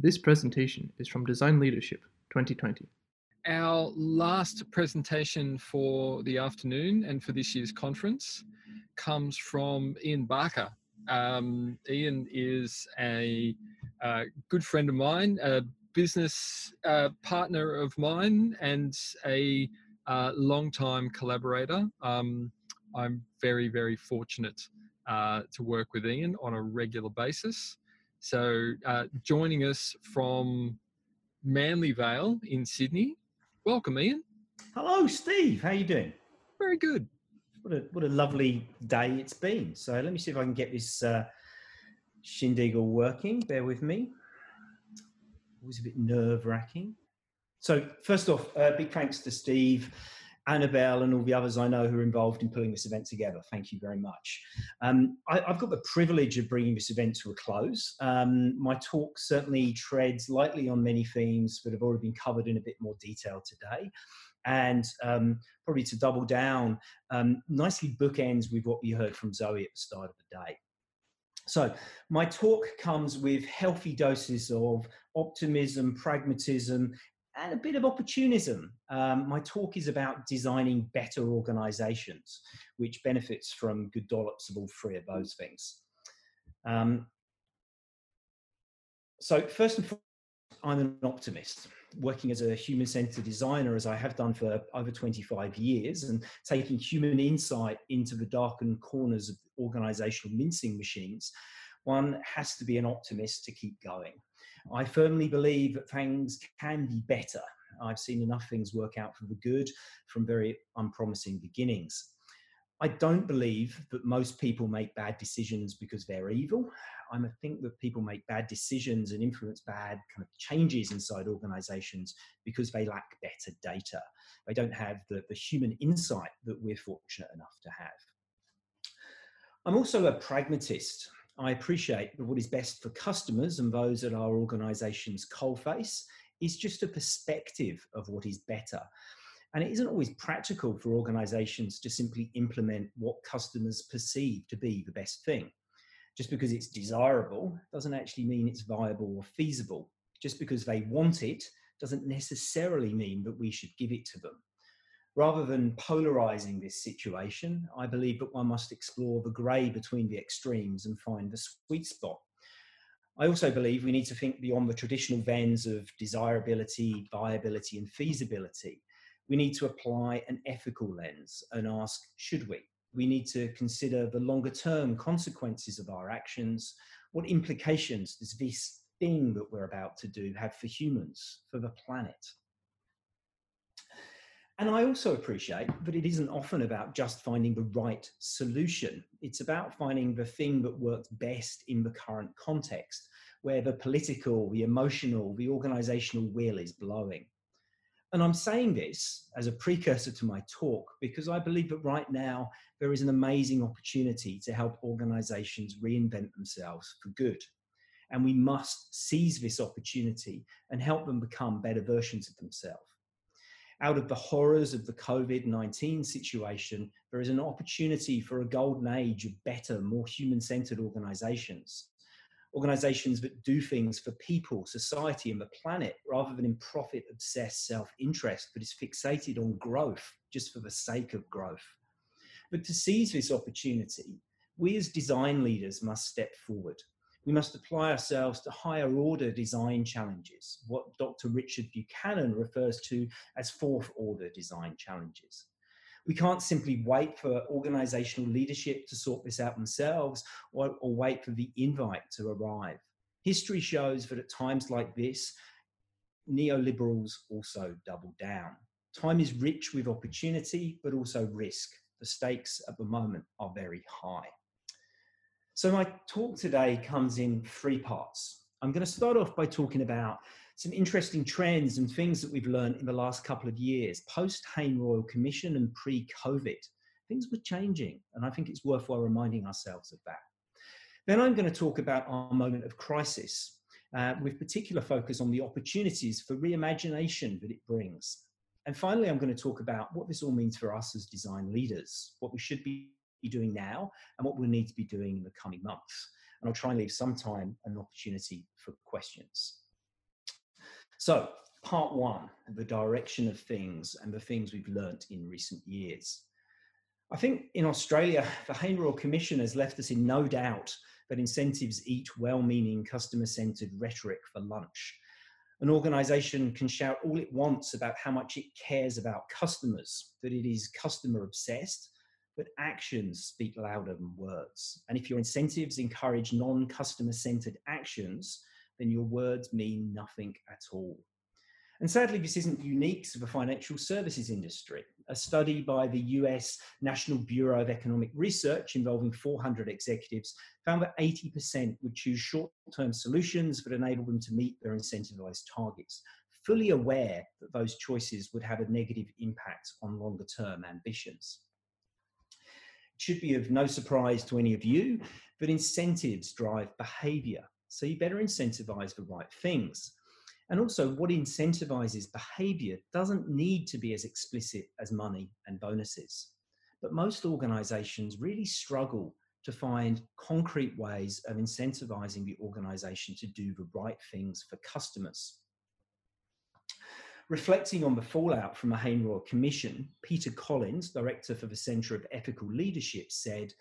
This presentation is from Design Leadership 2020. Our last presentation for the afternoon and for this year's conference comes from Ian Barker. Ian is a good friend of mine, a business partner of mine, and a long-time collaborator. I'm very, very fortunate to work with Ian on a regular basis. So joining us from Manly Vale in Sydney, welcome Ian. Hello Steve, how are you doing? Very good. What a lovely day it's been. So let me see if I can get this shindig working, bear with me. Always a bit nerve-wracking. So first off, big thanks to Steve, Annabelle and all the others I know who are involved in pulling this event together. Thank you very much. I've got the privilege of bringing this event to a close. My talk certainly treads lightly on many themes that have already been covered in a bit more detail today. And probably to double down, nicely bookends with what we heard from Zoe at the start of the day. So my talk comes with healthy doses of optimism, pragmatism, and a bit of opportunism. My talk is about designing better organisations, which benefits from good dollops of all three of those things. So first and foremost, I'm an optimist, working as a human-centred designer, as I have done for over 25 years, and taking human insight into the darkened corners of organisational mincing machines. One has to be an optimist to keep going. I firmly believe that things can be better. I've seen enough things work out for the good from very unpromising beginnings. I don't believe that most people make bad decisions because they're evil. I think that people make bad decisions and influence bad kind of changes inside organisations because they lack better data. They don't have the human insight that we're fortunate enough to have. I'm also a pragmatist. I appreciate that what is best for customers and those at our organisation's coalface is just a perspective of what is better. And it isn't always practical for organisations to simply implement what customers perceive to be the best thing. Just because it's desirable doesn't actually mean it's viable or feasible. Just because they want it doesn't necessarily mean that we should give it to them. Rather than polarising this situation, I believe that one must explore the grey between the extremes and find the sweet spot. I also believe we need to think beyond the traditional lens of desirability, viability and feasibility. We need to apply an ethical lens and ask, should we? We need to consider the longer term consequences of our actions. What implications does this thing that we're about to do have for humans, for the planet? And I also appreciate that it isn't often about just finding the right solution. It's about finding the thing that works best in the current context, where the political, the emotional, the organisational wheel is blowing. And I'm saying this as a precursor to my talk because I believe that right now there is an amazing opportunity to help organisations reinvent themselves for good. And we must seize this opportunity and help them become better versions of themselves. Out of the horrors of the COVID-19 situation, there is an opportunity for a golden age of better, more human-centred organisations. Organisations that do things for people, society and the planet, rather than in profit-obsessed self-interest that is fixated on growth just for the sake of growth. But to seize this opportunity, we as design leaders must step forward. We must apply ourselves to higher order design challenges, what Dr. Richard Buchanan refers to as fourth order design challenges. We can't simply wait for organisational leadership to sort this out themselves or wait for the invite to arrive. History shows that at times like this, neoliberals also double down. Time is rich with opportunity, but also risk. The stakes at the moment are very high. So my talk today comes in three parts. I'm going to start off by talking about some interesting trends and things that we've learned in the last couple of years, post Hayne Royal Commission and pre-COVID. Things were changing, and I think it's worthwhile reminding ourselves of that. Then I'm going to talk about our moment of crisis, with particular focus on the opportunities for reimagination that it brings. And finally, I'm going to talk about what this all means for us as design leaders, what we should be doing now and what we'll need to be doing in the coming months. And I'll try and leave some time and opportunity for questions. So part one, the direction of things and the things we've learnt in recent years. I think in Australia, the Hayne Royal Commission has left us in no doubt that incentives eat well-meaning, customer-centred rhetoric for lunch. An organisation can shout all it wants about how much it cares about customers, that it is customer-obsessed, but actions speak louder than words. And if your incentives encourage non-customer-centred actions, then your words mean nothing at all. And sadly, this isn't unique to the financial services industry. A study by the US National Bureau of Economic Research involving 400 executives found that 80% would choose short-term solutions that enable them to meet their incentivized targets, fully aware that those choices would have a negative impact on longer-term ambitions. It should be of no surprise to any of you that incentives drive behavior, so you better incentivize the right things. And also, what incentivizes behavior doesn't need to be as explicit as money and bonuses. But most organizations really struggle to find concrete ways of incentivizing the organization to do the right things for customers. Reflecting on the fallout from the Hayne Royal Commission, Peter Collins, director for the Centre of Ethical Leadership, said,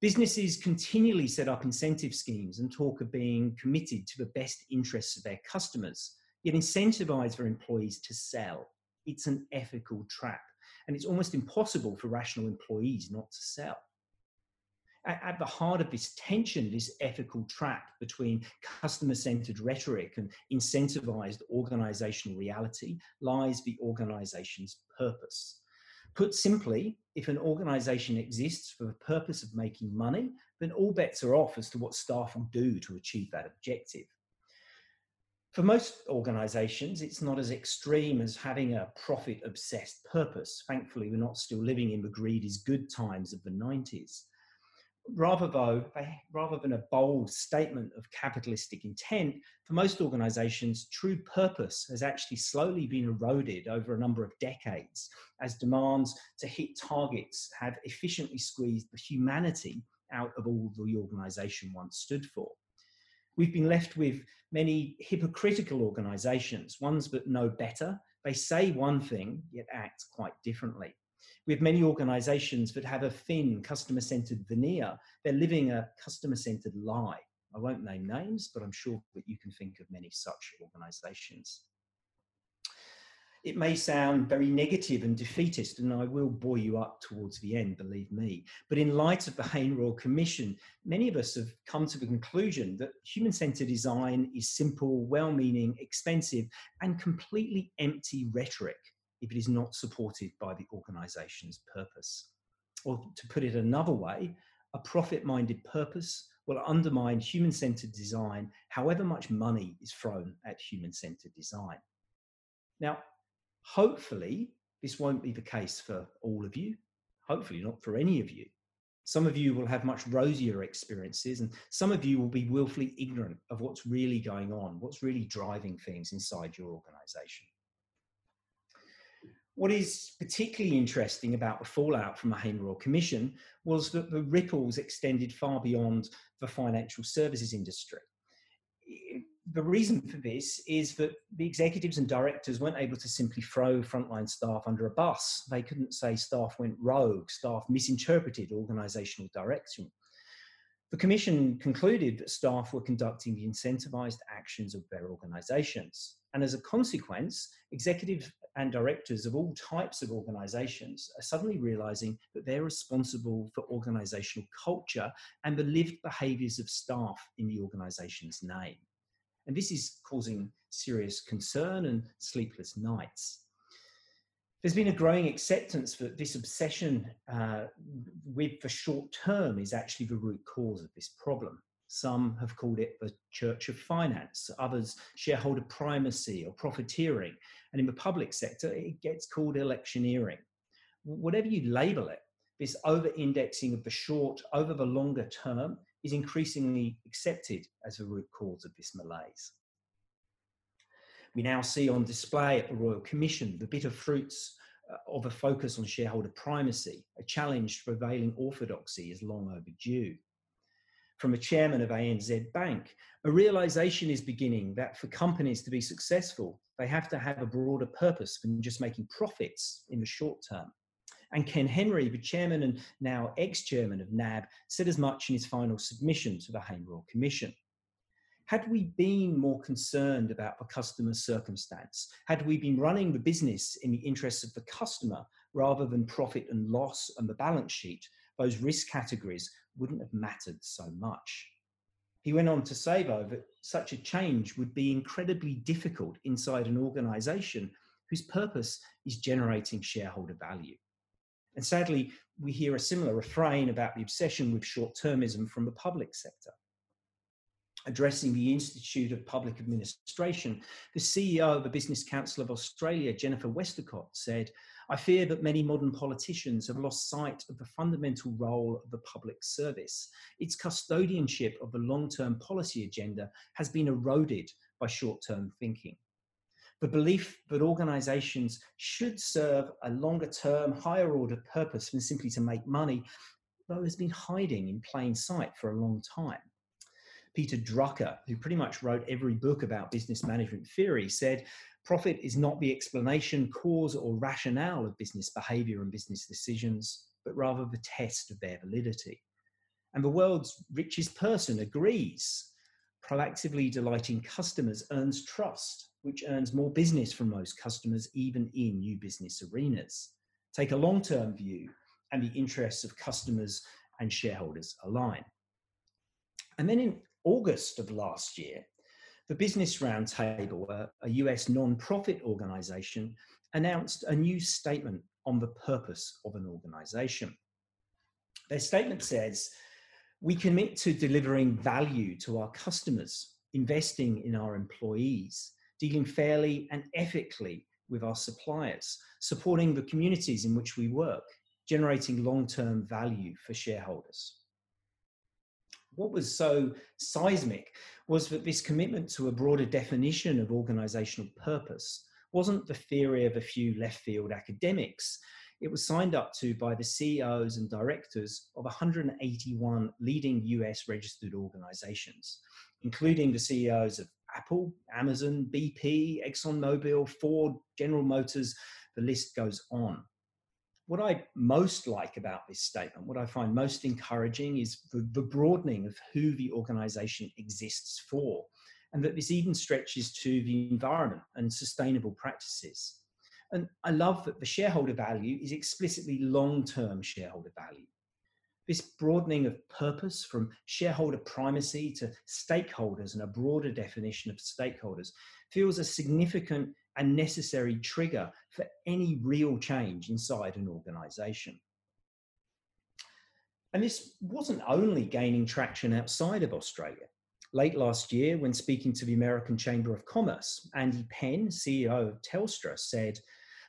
"Businesses continually set up incentive schemes and talk of being committed to the best interests of their customers, yet incentivize their employees to sell. It's an ethical trap, and it's almost impossible for rational employees not to sell." At the heart of this tension, this ethical trap between customer-centered rhetoric and incentivized organizational reality, lies the organization's purpose. Put simply, if an organization exists for the purpose of making money, then all bets are off as to what staff will do to achieve that objective. For most organizations, it's not as extreme as having a profit-obsessed purpose. Thankfully, we're not still living in the greed is good times of the 90s. Rather than a bold statement of capitalistic intent, for most organisations, true purpose has actually slowly been eroded over a number of decades as demands to hit targets have efficiently squeezed the humanity out of all the organisation once stood for. We've been left with many hypocritical organisations, ones that know better. They say one thing, yet act quite differently. We have many organisations that have a thin, customer-centred veneer. They're living a customer-centred lie. I won't name names, but I'm sure that you can think of many such organisations. It may sound very negative and defeatist, and I will bore you up towards the end, believe me. But in light of the Hayne Royal Commission, many of us have come to the conclusion that human-centred design is simple, well-meaning, expensive, and completely empty rhetoric if it is not supported by the organisation's purpose. Or to put it another way, a profit-minded purpose will undermine human-centred design, however much money is thrown at human-centred design. Now, hopefully, this won't be the case for all of you, hopefully not for any of you. Some of you will have much rosier experiences, and some of you will be willfully ignorant of what's really going on, what's really driving things inside your organisation. What is particularly interesting about the fallout from the Hayne Royal Commission was that the ripples extended far beyond the financial services industry. The reason for this is that the executives and directors weren't able to simply throw frontline staff under a bus. They couldn't say staff went rogue, staff misinterpreted organisational direction. The Commission concluded that staff were conducting the incentivised actions of their organisations. And as a consequence, executives and directors of all types of organisations are suddenly realising that they're responsible for organisational culture and the lived behaviours of staff in the organisation's name. And this is causing serious concern and sleepless nights. There's been a growing acceptance that this obsession with the short term is actually the root cause of this problem. Some have called it the church of finance, others shareholder primacy or profiteering, and in the public sector it gets called electioneering. Whatever you label it, this over-indexing of the short over the longer term is increasingly accepted as the root cause of this malaise. We now see on display at the Royal Commission the bitter fruits of a focus on shareholder primacy, a challenge to prevailing orthodoxy is long overdue. from a chairman of ANZ Bank. A realisation is beginning that for companies to be successful, they have to have a broader purpose than just making profits in the short term. And Ken Henry, the chairman and now ex-chairman of NAB, said as much in his final submission to the Hayne Royal Commission. Had we been more concerned about the customer's circumstance, had we been running the business in the interests of the customer rather than profit and loss and the balance sheet, those risk categories wouldn't have mattered so much. He went on to say, though, that such a change would be incredibly difficult inside an organisation whose purpose is generating shareholder value. And sadly, we hear a similar refrain about the obsession with short-termism from the public sector. Addressing the Institute of Public Administration, the CEO of the Business Council of Australia, Jennifer Westacott, said, "I fear that many modern politicians have lost sight of the fundamental role of the public service. Its custodianship of the long-term policy agenda has been eroded by short-term thinking. The belief that organisations should serve a longer-term, higher-order purpose than simply to make money, though, has been hiding in plain sight for a long time." Peter Drucker, who pretty much wrote every book about business management theory, said, "Profit is not the explanation, cause or rationale of business behaviour and business decisions, but rather the test of their validity." And the world's richest person agrees. Proactively delighting customers earns trust, which earns more business from those customers, even in new business arenas. Take a long-term view, and the interests of customers and shareholders align. And then in August of last year, the Business Roundtable, a US non-profit organisation, announced a new statement on the purpose of an organisation. Their statement says, "We commit to delivering value to our customers, investing in our employees, dealing fairly and ethically with our suppliers, supporting the communities in which we work, generating long-term value for shareholders." What was so seismic was that this commitment to a broader definition of organisational purpose wasn't the theory of a few left-field academics. It was signed up to by the CEOs and directors of 181 leading US registered organisations, including the CEOs of Apple, Amazon, BP, ExxonMobil, Ford, General Motors, the list goes on. What I most like about this statement, what I find most encouraging, is the broadening of who the organisation exists for, and that this even stretches to the environment and sustainable practices. And I love that the shareholder value is explicitly long-term shareholder value. This broadening of purpose from shareholder primacy to stakeholders and a broader definition of stakeholders feels a significant and necessary trigger for any real change inside an organisation. And this wasn't only gaining traction outside of Australia. Late last year, when speaking to the American Chamber of Commerce, Andy Penn, CEO of Telstra, said,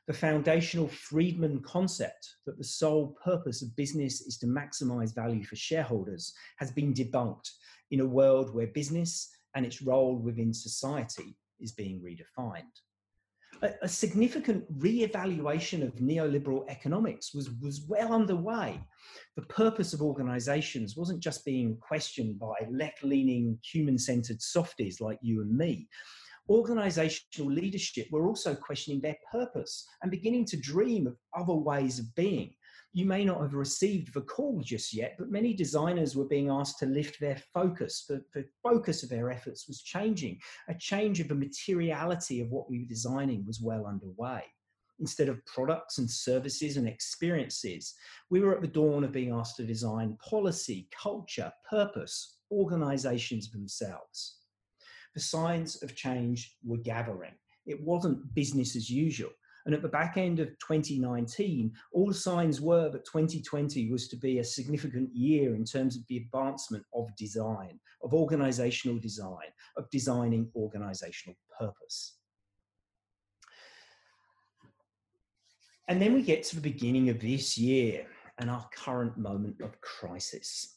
"The foundational Friedman concept that the sole purpose of business is to maximise value for shareholders has been debunked in a world where business and its role within society is being redefined." A significant re-evaluation of neoliberal economics was well underway. The purpose of organisations wasn't just being questioned by left-leaning, human-centred softies like you and me. Organisational leadership were also questioning their purpose and beginning to dream of other ways of being. You may not have received the call just yet, but many designers were being asked to lift their focus. The focus of their efforts was changing. A change of the materiality of what we were designing was well underway. Instead of products and services and experiences, we were at the dawn of being asked to design policy, culture, purpose, organisations themselves. The signs of change were gathering. It wasn't business as usual. And at the back end of 2019, all signs were that 2020 was to be a significant year in terms of the advancement of design, of organisational design, of designing organisational purpose. And then we get to the beginning of this year and our current moment of crisis.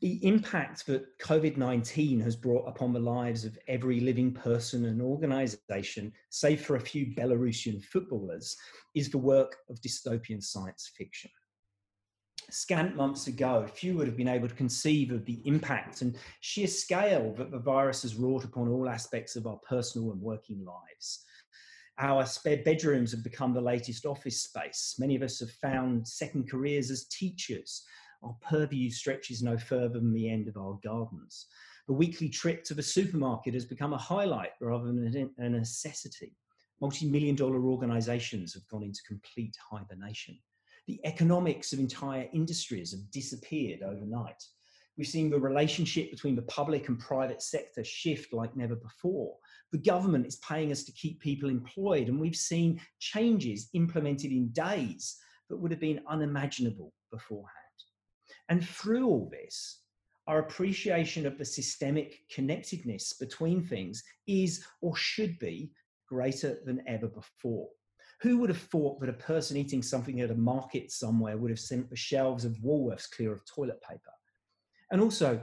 The impact that COVID-19 has brought upon the lives of every living person and organisation, save for a few Belarusian footballers, is the work of dystopian science fiction. scant months ago, few would have been able to conceive of the impact and sheer scale that the virus has wrought upon all aspects of our personal and working lives. Our spare bedrooms have become the latest office space. Many of us have found second careers as teachers. Our purview stretches no further than the end of our gardens. The weekly trip to the supermarket has become a highlight rather than a necessity. Multi-million-dollar organisations have gone into complete hibernation. The economics of entire industries have disappeared overnight. We've seen the relationship between the public and private sector shift like never before. The government is paying us to keep people employed, and we've seen changes implemented in days that would have been unimaginable beforehand. And through all this, our appreciation of the systemic connectedness between things is, or should be, greater than ever before. Who would have thought that a person eating something at a market somewhere would have sent the shelves of Woolworths clear of toilet paper? And also,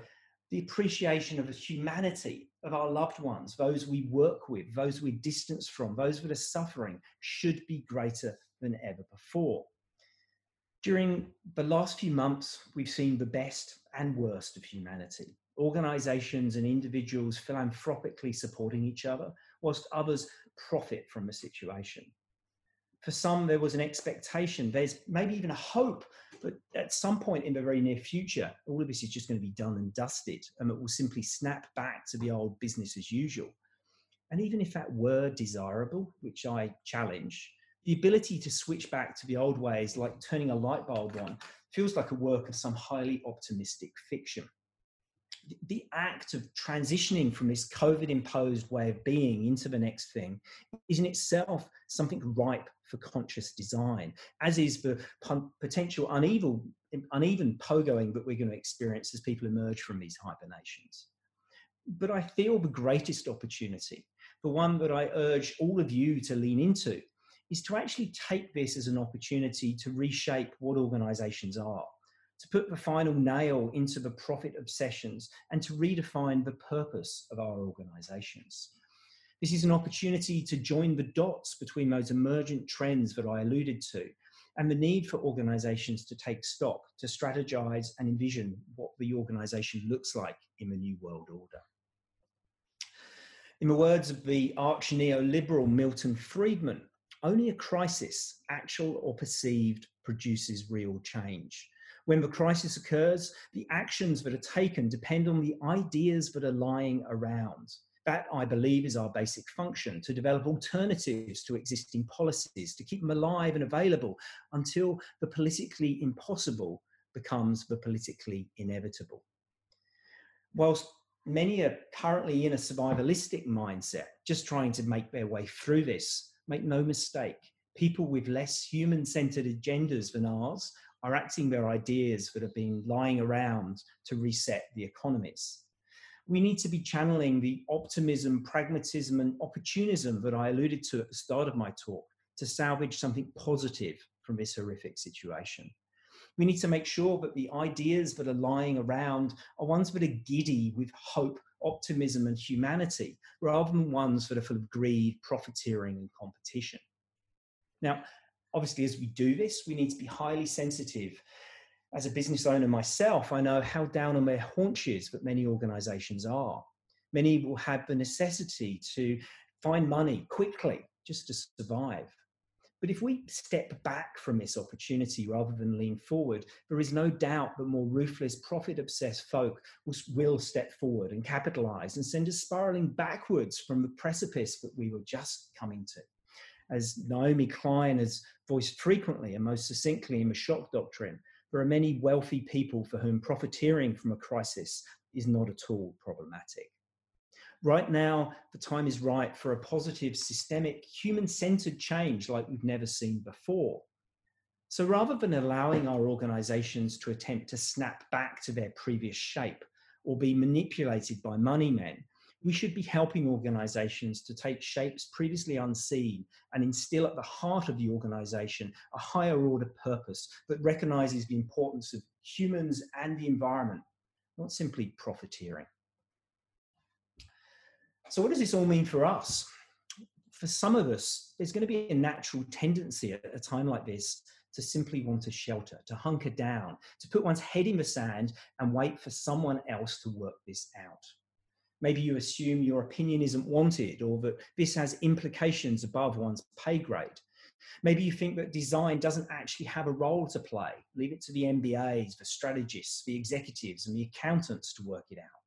the appreciation of the humanity of our loved ones, those we work with, those we're distanced from, those that are suffering, should be greater than ever before. During the last few months, we've seen the best and worst of humanity. Organisations and individuals philanthropically supporting each other, whilst others profit from the situation. For some, there was an expectation, there's maybe even a hope, that at some point in the very near future, all of this is just going to be done and dusted, and it will simply snap back to the old business as usual. And even if that were desirable, which I challenge, the ability to switch back to the old ways, like turning a light bulb on, feels like a work of some highly optimistic fiction. The act of transitioning from this COVID-imposed way of being into the next thing is in itself something ripe for conscious design, as is the potential uneven pogoing that we're going to experience as people emerge from these hibernations. But I feel the greatest opportunity, the one that I urge all of you to lean into, is to actually take this as an opportunity to reshape what organisations are, to put the final nail into the profit obsessions and to redefine the purpose of our organisations. This is an opportunity to join the dots between those emergent trends that I alluded to and the need for organisations to take stock, to strategise and envision what the organisation looks like in the new world order. In the words of the arch neoliberal Milton Friedman, only a crisis, actual or perceived, produces real change. When the crisis occurs, the actions that are taken depend on the ideas that are lying around. That, I believe, is our basic function, to develop alternatives to existing policies, to keep them alive and available until the politically impossible becomes the politically inevitable. Whilst many are currently in a survivalistic mindset, just trying to make their way through this, make no mistake, people with less human-centered agendas than ours are acting their ideas that have been lying around to reset the economies. We need to be channeling the optimism, pragmatism and opportunism that I alluded to at the start of my talk to salvage something positive from this horrific situation. We need to make sure that the ideas that are lying around are ones that are giddy with hope, optimism and humanity, rather than ones that are full of greed, profiteering and competition. Now, obviously, as we do this, we need to be highly sensitive. As a business owner myself, I know how down on their haunches that many organisations are. Many will have the necessity to find money quickly just to survive. But if we step back from this opportunity rather than lean forward, there is no doubt that more ruthless, profit-obsessed folk will step forward and capitalise and send us spiralling backwards from the precipice that we were just coming to. As Naomi Klein has voiced frequently and most succinctly in The Shock Doctrine, there are many wealthy people for whom profiteering from a crisis is not at all problematic. Right now, the time is right for a positive, systemic, human-centered change like we've never seen before. So rather than allowing our organisations to attempt to snap back to their previous shape or be manipulated by money men, we should be helping organisations to take shapes previously unseen and instill at the heart of the organisation a higher order purpose that recognises the importance of humans and the environment, not simply profiteering. So what does this all mean for us? For some of us, there's going to be a natural tendency at a time like this to simply want to shelter, to hunker down, to put one's head in the sand and wait for someone else to work this out. Maybe you assume your opinion isn't wanted, or that this has implications above one's pay grade. Maybe you think that design doesn't actually have a role to play. Leave it to the MBAs, the strategists, the executives, and the accountants to work it out.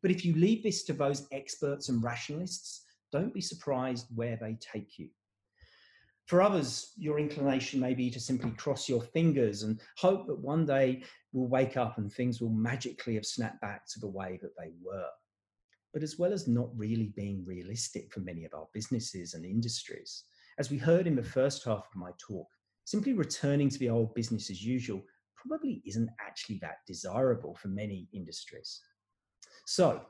But if you leave this to those experts and rationalists, don't be surprised where they take you. For others, your inclination may be to simply cross your fingers and hope that one day we'll wake up and things will magically have snapped back to the way that they were. But as well as not really being realistic for many of our businesses and industries, as we heard in the first half of my talk, simply returning to the old business as usual probably isn't actually that desirable for many industries. So,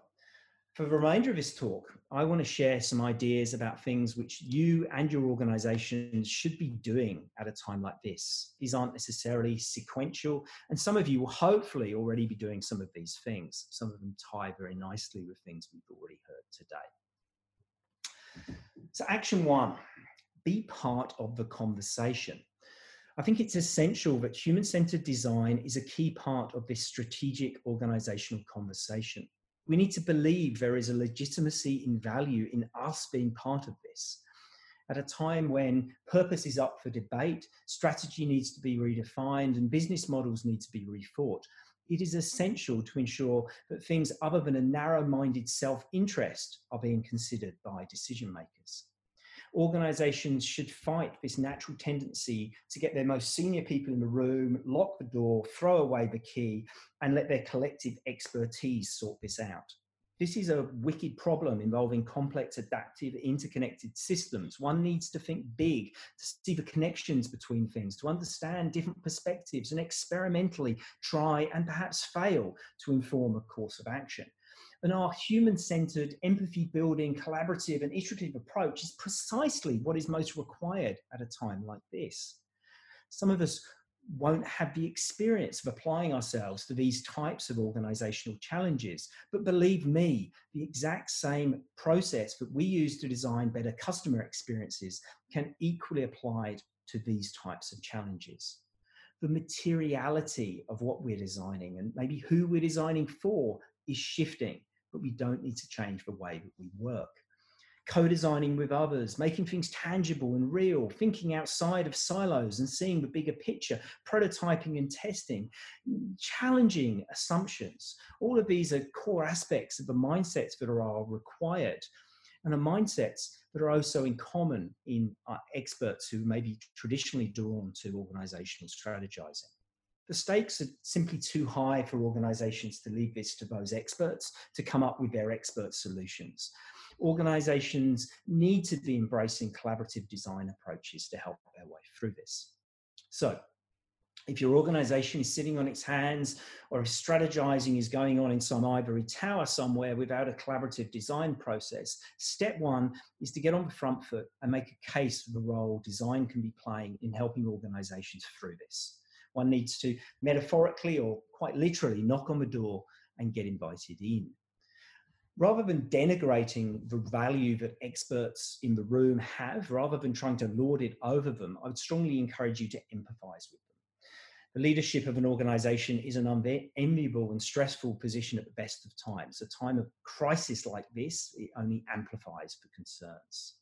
for the remainder of this talk, I want to share some ideas about things which you and your organisation should be doing at a time like this. These aren't necessarily sequential, and some of you will hopefully already be doing some of these things. Some of them tie very nicely with things we've already heard today. So, action one, be part of the conversation. I think it's essential that human-centred design is a key part of this strategic organisational conversation. We need to believe there is a legitimacy in value in us being part of this. At a time when purpose is up for debate, strategy needs to be redefined, and business models need to be rethought, it is essential to ensure that things other than a narrow-minded self-interest are being considered by decision makers. Organisations should fight this natural tendency to get their most senior people in the room, lock the door, throw away the key, and let their collective expertise sort this out. This is a wicked problem involving complex, adaptive, interconnected systems. One needs to think big, to see the connections between things, to understand different perspectives, and experimentally try and perhaps fail to inform a course of action. And our human-centred, empathy-building, collaborative and iterative approach is precisely what is most required at a time like this. Some of us won't have the experience of applying ourselves to these types of organisational challenges, but believe me, the exact same process that we use to design better customer experiences can equally be applied to these types of challenges. The materiality of what we're designing and maybe who we're designing for is shifting, but we don't need to change the way that we work. Co-designing with others, making things tangible and real, thinking outside of silos and seeing the bigger picture, prototyping and testing, challenging assumptions. All of these are core aspects of the mindsets that are required, and the mindsets that are also in common in our experts who may be traditionally drawn to organisational strategizing. The stakes are simply too high for organisations to leave this to those experts to come up with their expert solutions. Organisations need to be embracing collaborative design approaches to help their way through this. So, if your organisation is sitting on its hands, or if strategising is going on in some ivory tower somewhere without a collaborative design process, step one is to get on the front foot and make a case for the role design can be playing in helping organisations through this. One needs to metaphorically or quite literally knock on the door and get invited in. Rather than denigrating the value that experts in the room have, rather than trying to lord it over them, I would strongly encourage you to empathise with them. The leadership of an organisation is an unenviable and stressful position at the best of times. A time of crisis like this, it only amplifies the concerns.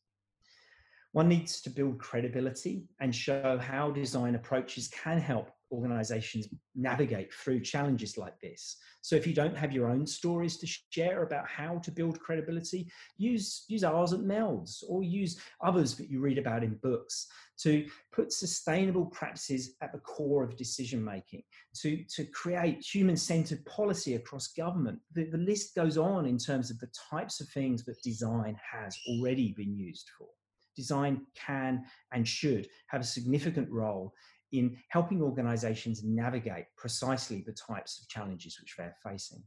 One needs to build credibility and show how design approaches can help organisations navigate through challenges like this. So if you don't have your own stories to share about how to build credibility, use ours at MELDS, or use others that you read about in books, to put sustainable practices at the core of decision making, to create human-centred policy across government. The list goes on in terms of the types of things that design has already been used for. Design can and should have a significant role in helping organisations navigate precisely the types of challenges which they're facing.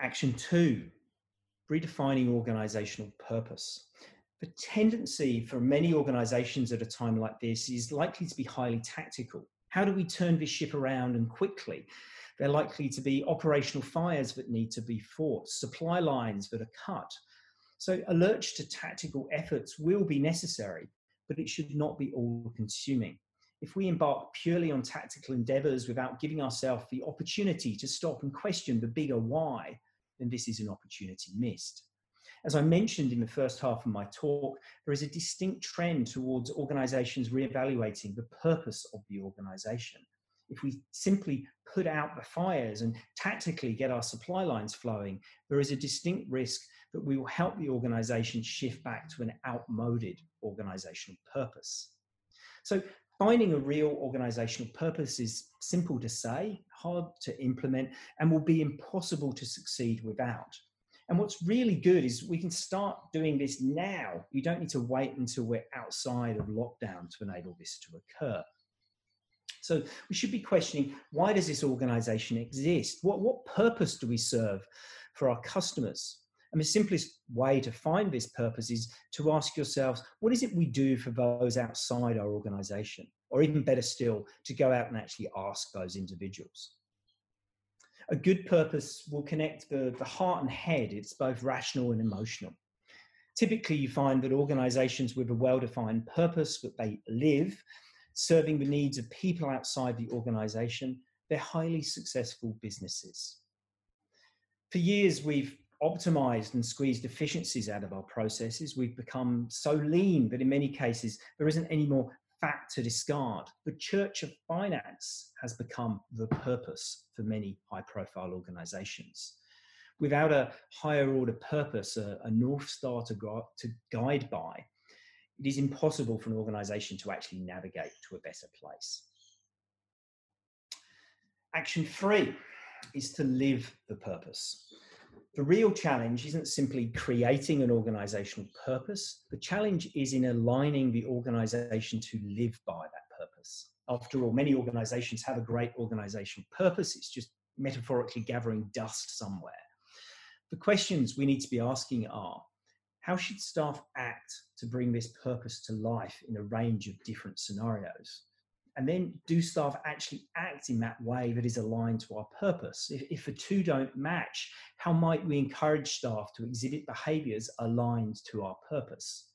Action two, redefining organisational purpose. The tendency for many organisations at a time like this is likely to be highly tactical. How do we turn this ship around and quickly? There are likely to be operational fires that need to be fought, supply lines that are cut. So a lurch to tactical efforts will be necessary, but it should not be all-consuming. If we embark purely on tactical endeavours without giving ourselves the opportunity to stop and question the bigger why, then this is an opportunity missed. As I mentioned in the first half of my talk, there is a distinct trend towards organisations re-evaluating the purpose of the organisation. If we simply put out the fires and tactically get our supply lines flowing, there is a distinct risk that we will help the organisation shift back to an outmoded organisational purpose. So finding a real organisational purpose is simple to say, hard to implement, and will be impossible to succeed without. And what's really good is we can start doing this now. You don't need to wait until we're outside of lockdown to enable this to occur. So we should be questioning, why does this organisation exist? What purpose do we serve for our customers? And the simplest way to find this purpose is to ask yourselves, what is it we do for those outside our organisation? Or even better still, to go out and actually ask those individuals. A good purpose will connect the heart and head. It's both rational and emotional. Typically, you find that organisations with a well-defined purpose that they live, serving the needs of people outside the organisation, they're highly successful businesses. For years, we've optimised and squeezed efficiencies out of our processes. We've become so lean that in many cases, there isn't any more fat to discard. The Church of Finance has become the purpose for many high-profile organisations. Without a higher order purpose, a North Star to guide by, it is impossible for an organisation to actually navigate to a better place. Action 3 is to live the purpose. The real challenge isn't simply creating an organisational purpose. The challenge is in aligning the organisation to live by that purpose. After all, many organisations have a great organisational purpose. It's just metaphorically gathering dust somewhere. The questions we need to be asking are, how should staff act to bring this purpose to life in a range of different scenarios? And then, do staff actually act in that way that is aligned to our purpose? If the two don't match, how might we encourage staff to exhibit behaviours aligned to our purpose?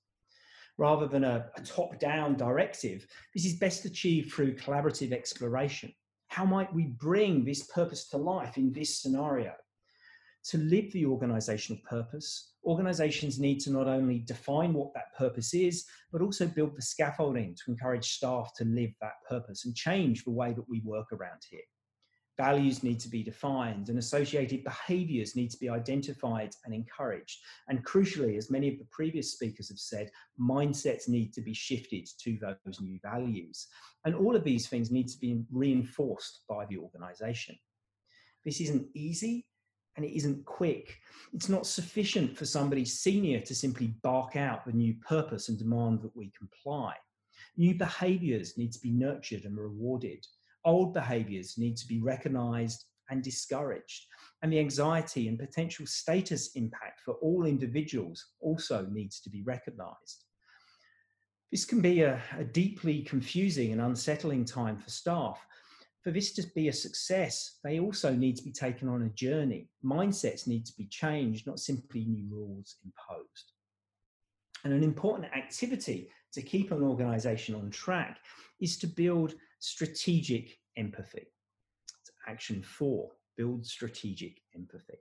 Rather than a top-down directive, this is best achieved through collaborative exploration. How might we bring this purpose to life in this scenario? To live the organisational purpose, organisations need to not only define what that purpose is, but also build the scaffolding to encourage staff to live that purpose and change the way that we work around here. Values need to be defined and associated behaviours need to be identified and encouraged. And crucially, as many of the previous speakers have said, mindsets need to be shifted to those new values. And all of these things need to be reinforced by the organisation. This isn't easy. And it isn't quick. It's not sufficient for somebody senior to simply bark out the new purpose and demand that we comply. New behaviours need to be nurtured and rewarded. Old behaviours need to be recognised and discouraged. And the anxiety and potential status impact for all individuals also needs to be recognised. This can be a deeply confusing and unsettling time for staff. For this to be a success, they also need to be taken on a journey. Mindsets need to be changed, not simply new rules imposed. And an important activity to keep an organisation on track is to build strategic empathy. It's action 4, build strategic empathy.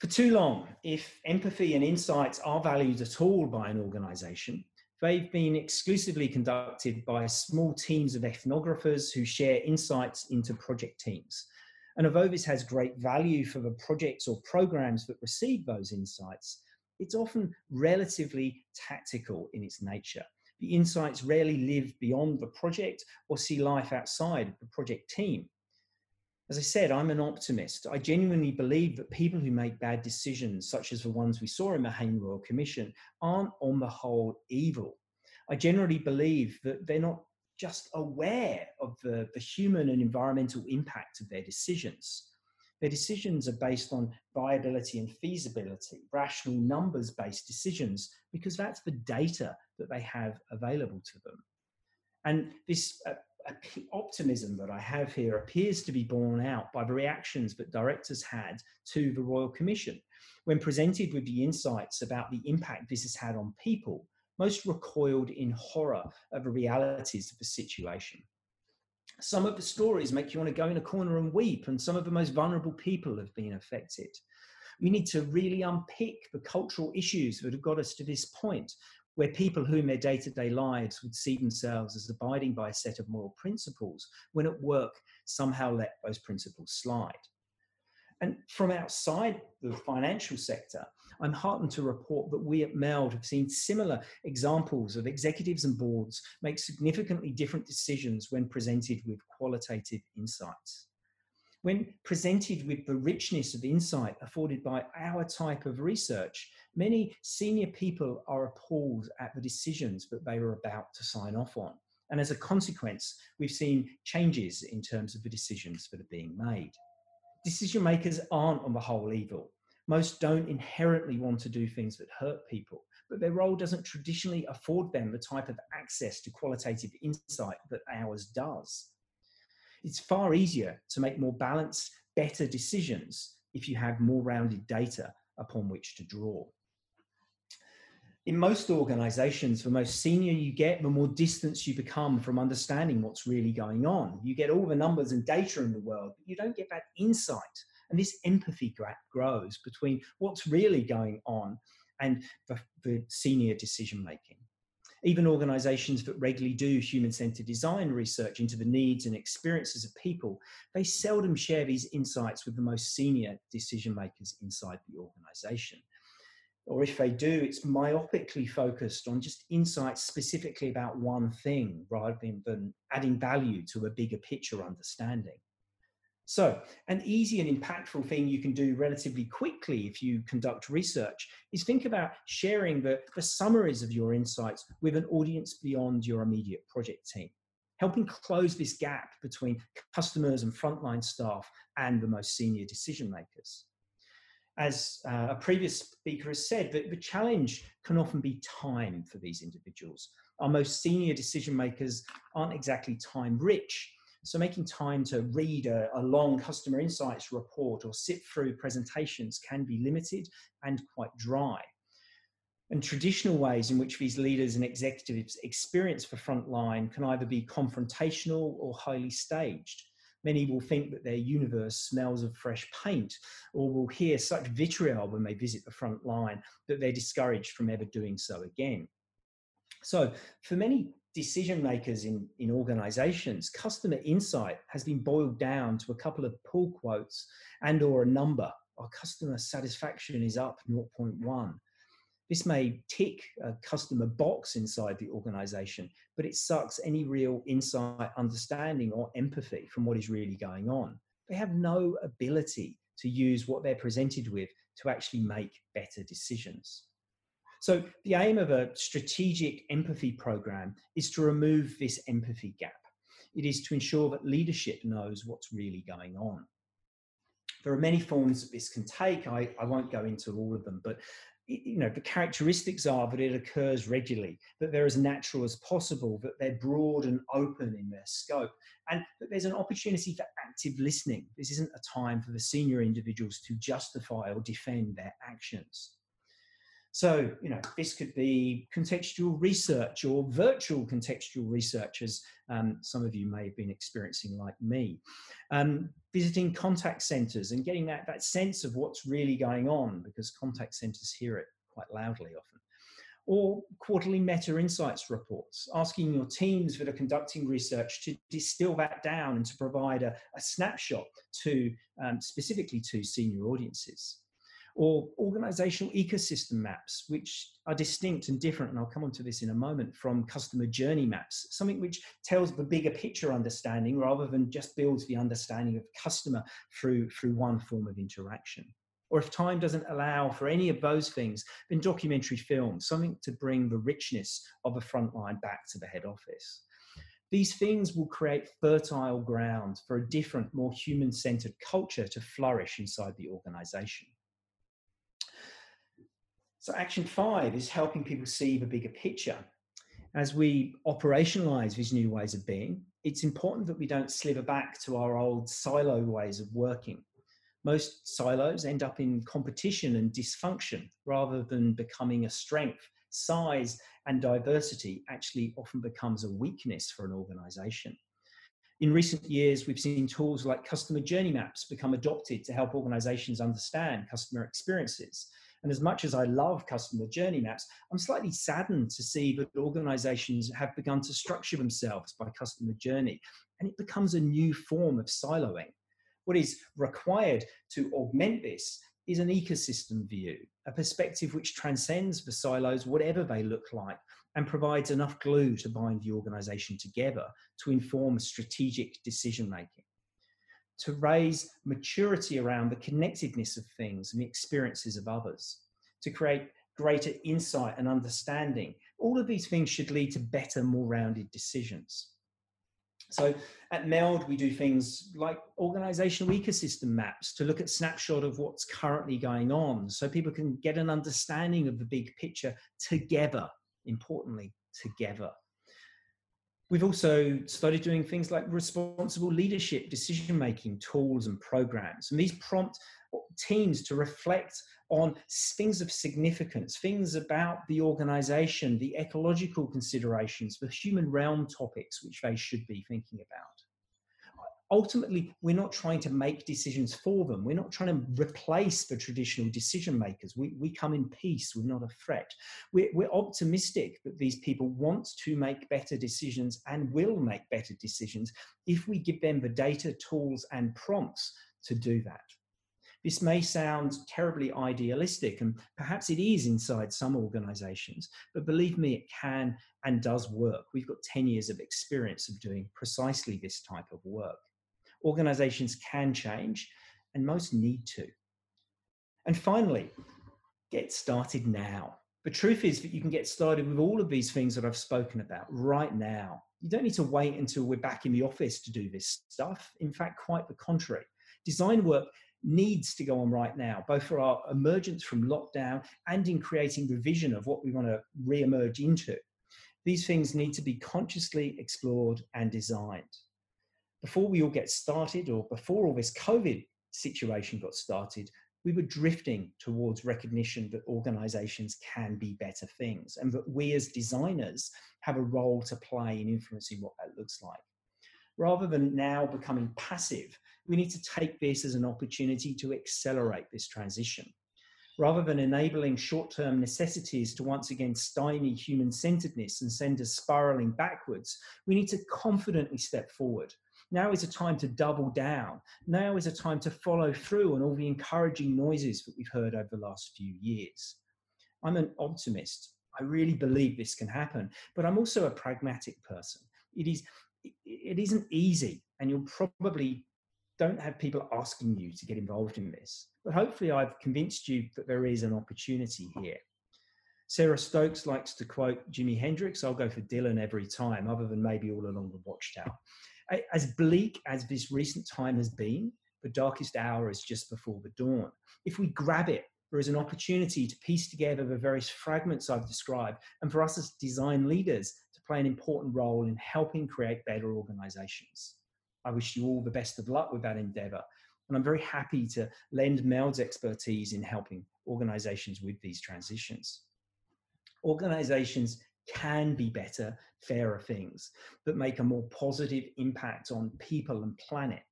For too long, if empathy and insights are valued at all by an organisation, they've been exclusively conducted by small teams of ethnographers who share insights into project teams. And although this has great value for the projects or programs that receive those insights, it's often relatively tactical in its nature. The insights rarely live beyond the project or see life outside the project team. As I said, I'm an optimist. I genuinely believe that people who make bad decisions, such as the ones we saw in the Hayne Royal Commission, aren't on the whole evil. I generally believe that they're not just aware of the human and environmental impact of their decisions. Their decisions are based on viability and feasibility, rational numbers-based decisions, because that's the data that they have available to them. And this optimism that I have here appears to be borne out by the reactions that directors had to the Royal Commission. When presented with the insights about the impact this has had on people, most recoiled in horror of the realities of the situation. Some of the stories make you want to go in a corner and weep, and some of the most vulnerable people have been affected. We need to really unpick the cultural issues that have got us to this point, where people who in their day-to-day lives would see themselves as abiding by a set of moral principles, when at work somehow let those principles slide. And from outside the financial sector, I'm heartened to report that we at MELD have seen similar examples of executives and boards make significantly different decisions when presented with qualitative insights. When presented with the richness of insight afforded by our type of research, many senior people are appalled at the decisions that they were about to sign off on. And as a consequence, we've seen changes in terms of the decisions that are being made. Decision makers aren't on the whole evil. Most don't inherently want to do things that hurt people, but their role doesn't traditionally afford them the type of access to qualitative insight that ours does. It's far easier to make more balanced, better decisions if you have more rounded data upon which to draw. In most organisations, the most senior you get, the more distance you become from understanding what's really going on. You get all the numbers and data in the world, but you don't get that insight. And this empathy gap grows between what's really going on and the senior decision making. Even organisations that regularly do human-centred design research into the needs and experiences of people, they seldom share these insights with the most senior decision makers inside the organisation. Or if they do, it's myopically focused on just insights specifically about one thing rather than adding value to a bigger picture understanding. So an easy and impactful thing you can do relatively quickly if you conduct research is think about sharing the summaries of your insights with an audience beyond your immediate project team, helping close this gap between customers and frontline staff and the most senior decision makers. As a previous speaker has said, the challenge can often be time for these individuals. Our most senior decision makers aren't exactly time rich. So making time to read a long customer insights report or sit through presentations can be limited and quite dry. And traditional ways in which these leaders and executives experience the front line can either be confrontational or highly staged. Many will think that their universe smells of fresh paint, or will hear such vitriol when they visit the front line that they're discouraged from ever doing so again. So for many decision makers in organisations, customer insight has been boiled down to a couple of pull quotes and or a number. Our customer satisfaction is up 0.1. This may tick a customer box inside the organisation, but it sucks any real insight, understanding or empathy from what is really going on. They have no ability to use what they're presented with to actually make better decisions. So the aim of a strategic empathy program is to remove this empathy gap. It is to ensure that leadership knows what's really going on. There are many forms that this can take. I won't go into all of them, but you know, the characteristics are that it occurs regularly, that they're as natural as possible, that they're broad and open in their scope, and that there's an opportunity for active listening. This isn't a time for the senior individuals to justify or defend their actions. So, you know, this could be contextual research or virtual contextual research, as some of you may have been experiencing like me. Visiting contact centres and getting that sense of what's really going on, because contact centres hear it quite loudly often. Or quarterly meta-insights reports, asking your teams that are conducting research to distill that down and to provide a snapshot to specifically to senior audiences. Or organisational ecosystem maps, which are distinct and different, and I'll come on to this in a moment, from customer journey maps, something which tells the bigger picture understanding rather than just builds the understanding of the customer through one form of interaction. Or if time doesn't allow for any of those things, then documentary film, something to bring the richness of a frontline back to the head office. These things will create fertile ground for a different, more human-centred culture to flourish inside the organisation. So action 5 is helping people see the bigger picture. As we operationalise these new ways of being, it's important that we don't sliver back to our old silo ways of working. Most silos end up in competition and dysfunction rather than becoming a strength size and diversity actually often becomes a weakness for an organisation. In recent years, we've seen tools like customer journey maps become adopted to help organisations understand customer experiences. And as much as I love customer journey maps, I'm slightly saddened to see that organisations have begun to structure themselves by customer journey, and it becomes a new form of siloing. What is required to augment this is an ecosystem view, a perspective which transcends the silos, whatever they look like, and provides enough glue to bind the organisation together to inform strategic decision-making. To raise maturity around the connectedness of things and the experiences of others, to create greater insight and understanding. All of these things should lead to better, more rounded decisions. So at MELD, we do things like organisational ecosystem maps to look at snapshot of what's currently going on so people can get an understanding of the big picture together, importantly, together. We've also started doing things like responsible leadership, decision-making tools and programs. And these prompt teams to reflect on things of significance, things about the organisation, the ecological considerations, the human realm topics which they should be thinking about. Ultimately, we're not trying to make decisions for them. We're not trying to replace the traditional decision makers. We come in peace. We're not a threat. We're optimistic that these people want to make better decisions and will make better decisions if we give them the data, tools and prompts to do that. This may sound terribly idealistic, and perhaps it is inside some organisations, but believe me, it can and does work. We've got 10 years of experience of doing precisely this type of work. Organisations can change, and most need to. And finally, get started now. The truth is that you can get started with all of these things that I've spoken about right now. You don't need to wait until we're back in the office to do this stuff. In fact, quite the contrary. Design work needs to go on right now, both for our emergence from lockdown and in creating the vision of what we want to re-emerge into. These things need to be consciously explored and designed. Before we all get started, or before all this COVID situation got started, we were drifting towards recognition that organisations can be better things and that we as designers have a role to play in influencing what that looks like. Rather than now becoming passive, we need to take this as an opportunity to accelerate this transition. Rather than enabling short-term necessities to once again stymie human-centeredness and send us spiralling backwards, we need to confidently step forward. Now is a time to double down. Now is a time to follow through on all the encouraging noises that we've heard over the last few years. I'm an optimist. I really believe this can happen, but I'm also a pragmatic person. It isn't easy, and you'll probably don't have people asking you to get involved in this. But hopefully I've convinced you that there is an opportunity here. Sarah Stokes likes to quote Jimi Hendrix. I'll go for Dylan every time, other than maybe All Along the Watchtower. As bleak as this recent time has been, the darkest hour is just before the dawn. If we grab it, there is an opportunity to piece together the various fragments I've described, and for us as design leaders to play an important role in helping create better organisations. I wish you all the best of luck with that endeavour, and I'm very happy to lend MELDS expertise in helping organisations with these transitions. Organisations can be better, fairer things that make a more positive impact on people and planet.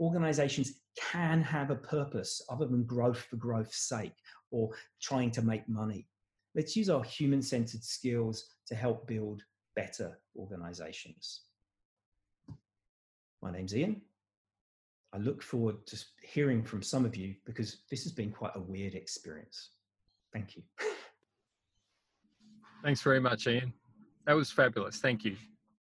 Organisations can have a purpose other than growth for growth's sake or trying to make money. Let's use our human-centred skills to help build better organisations. My name's Ian. I look forward to hearing from some of you because this has been quite a weird experience. Thank you. Thanks very much, Ian. That was fabulous. Thank you.